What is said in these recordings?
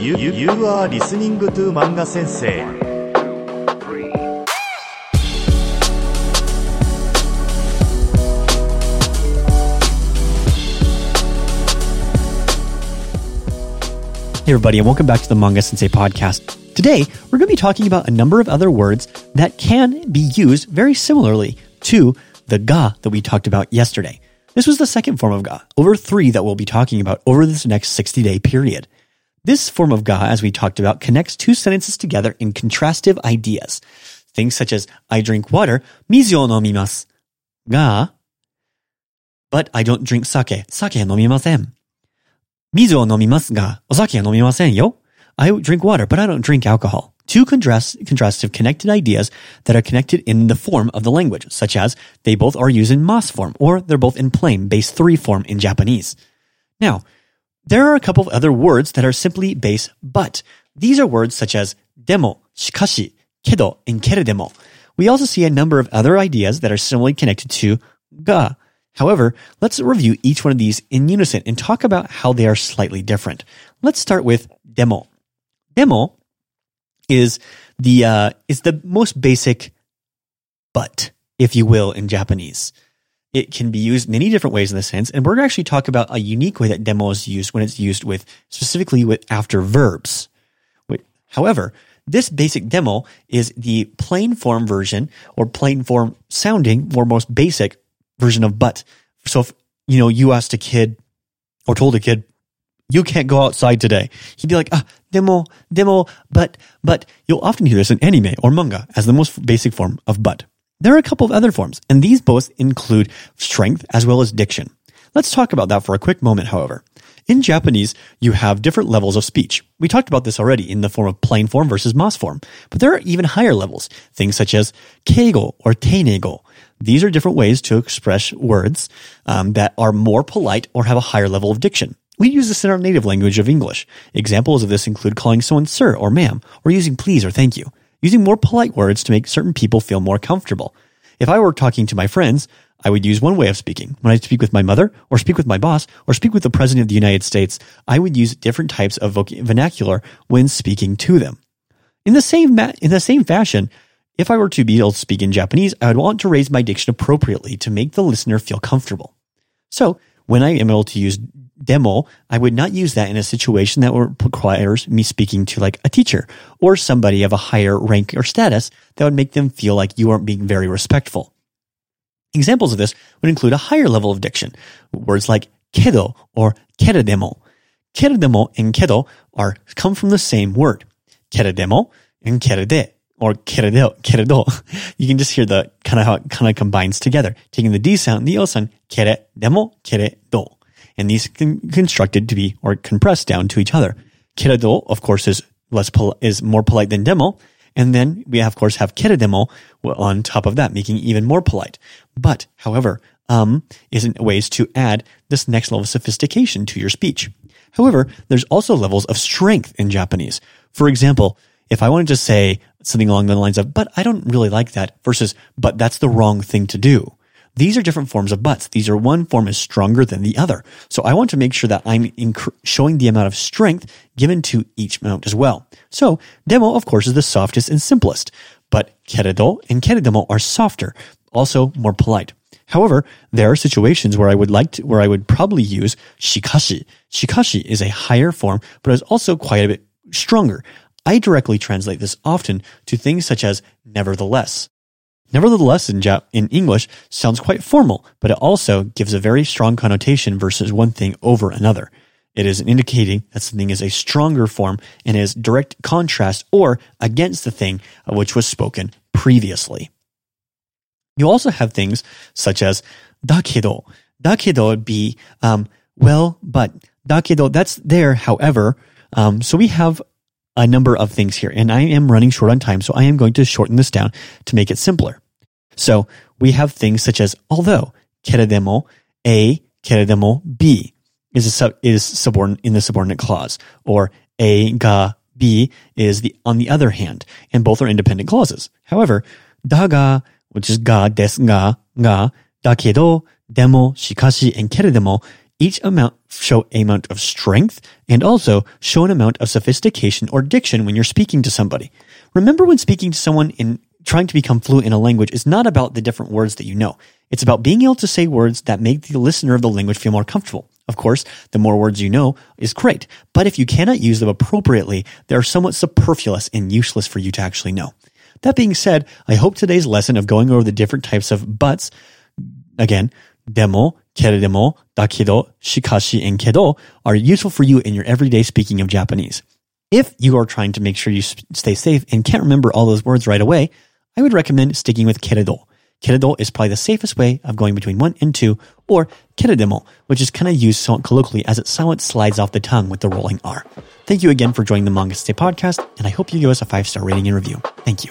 You are listening to Manga Sensei. Hey everybody, and welcome back to the Manga Sensei podcast. Today, we're going to be talking about a number of other words that can be used very similarly to the ga that we talked about yesterday. This was the second form of ga, over three that we'll be talking about over this next 60-day period. This form of ga, as we talked about, connects two sentences together in contrastive ideas. Things such as, I drink water, mizu o nomimasu, ga, but I don't drink sake, sake nomimasen. Mizu o nomimasu ga, osake wa nomimasen yo. I drink water, but I don't drink alcohol. Two contrastive connected ideas that are connected in the form of the language, such as they both are used in mas form, or they're both in plain base 3 form in Japanese. Now, there are a couple of other words that are simply base but. These are words such as demo, shikashi, kedo, and keredemo. We also see a number of other ideas that are similarly connected to ga. However, let's review each one of these in unison and talk about how they are slightly different. Let's start with demo. Demo is the most basic but, if you will, in Japanese. It can be used many different ways in this sense, and we're going to actually talk about a unique way that demo is used when it's used with specifically with after verbs. However, this basic demo is the plain form version or plain form sounding or most basic version of but. So if, you know, you asked a kid or told a kid, you can't go outside today, he'd be like, demo, but. You'll often hear this in anime or manga as the most basic form of but. There are a couple of other forms, and these both include strength as well as diction. Let's talk about that for a quick moment, however. In Japanese, you have different levels of speech. We talked about this already in the form of plain form versus mas form, but there are even higher levels, things such as keigo or teineigo. These are different ways to express words that are more polite or have a higher level of diction. We use this in our native language of English. Examples of this include calling someone sir or ma'am, or using please or thank you, using more polite words to make certain people feel more comfortable. If I were talking to my friends, I would use one way of speaking. When I speak with my mother, or speak with my boss, or speak with the President of the United States, I would use different types of vernacular when speaking to them. In the same fashion, if I were to be able to speak in Japanese, I would want to raise my diction appropriately to make the listener feel comfortable. So, when I am able to use demo, I would not use that in a situation that requires me speaking to like a teacher or somebody of a higher rank or status that would make them feel like you aren't being very respectful. Examples of this would include a higher level of diction. Words like kedo or keredemo. Keredemo and kedo come from the same word. Keredemo and kerede. Or keredo. You can just hear the kind of how it kind of combines together, taking the D sound and the O sound, keredemo, keredo. And these constructed to be or compressed down to each other. Keredo, of course, is more polite than demo, and then we have keredemo on top of that, making it even more polite. But, however, isn't ways to add this next level of sophistication to your speech. However, there's also levels of strength in Japanese. For example, if I wanted to say something along the lines of, but I don't really like that versus, but that's the wrong thing to do. These are different forms of buts. These are one form is stronger than the other. So I want to make sure that I'm showing the amount of strength given to each amount as well. So demo, of course, is the softest and simplest, but keredo and keredemo are softer, also more polite. However, there are situations where I would probably use shikashi. Shikashi is a higher form, but is also quite a bit stronger. I directly translate this often to things such as nevertheless. Nevertheless in English sounds quite formal, but it also gives a very strong connotation versus one thing over another. It is indicating that something is a stronger form and is direct contrast or against the thing which was spoken previously. You also have things such as dakedo. Dakedo would be, well, but Dakedo, that's there, however. So we have a number of things here, and I am running short on time, so I am going to shorten this down to make it simpler. So we have things such as although, keredemo A, keredemo B is subordinate in the subordinate clause, or A ga B is the on the other hand, and both are independent clauses. However, da ga, which is ga, desu ga, ga, dakedo, demo, shikashi, and keredemo each amount show a amount of strength and also show an amount of sophistication or diction when you're speaking to somebody. Remember, when speaking to someone in trying to become fluent in a language, it's not about the different words that you know. It's about being able to say words that make the listener of the language feel more comfortable. Of course, the more words you know is great, but if you cannot use them appropriately, they are somewhat superfluous and useless for you to actually know. That being said, I hope today's lesson of going over the different types of buts, again, demo, keredemo, dakedo, shikashi, and kedo, are useful for you in your everyday speaking of Japanese. If you are trying to make sure you stay safe and can't remember all those words right away, I would recommend sticking with keredo. Keredo is probably the safest way of going between 1 and 2, or keredemo, which is kind of used somewhat colloquially as it somewhat slides off the tongue with the rolling R. Thank you again for joining the Manga Sensei podcast, and I hope you give us a 5-star rating and review. Thank you.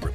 Group.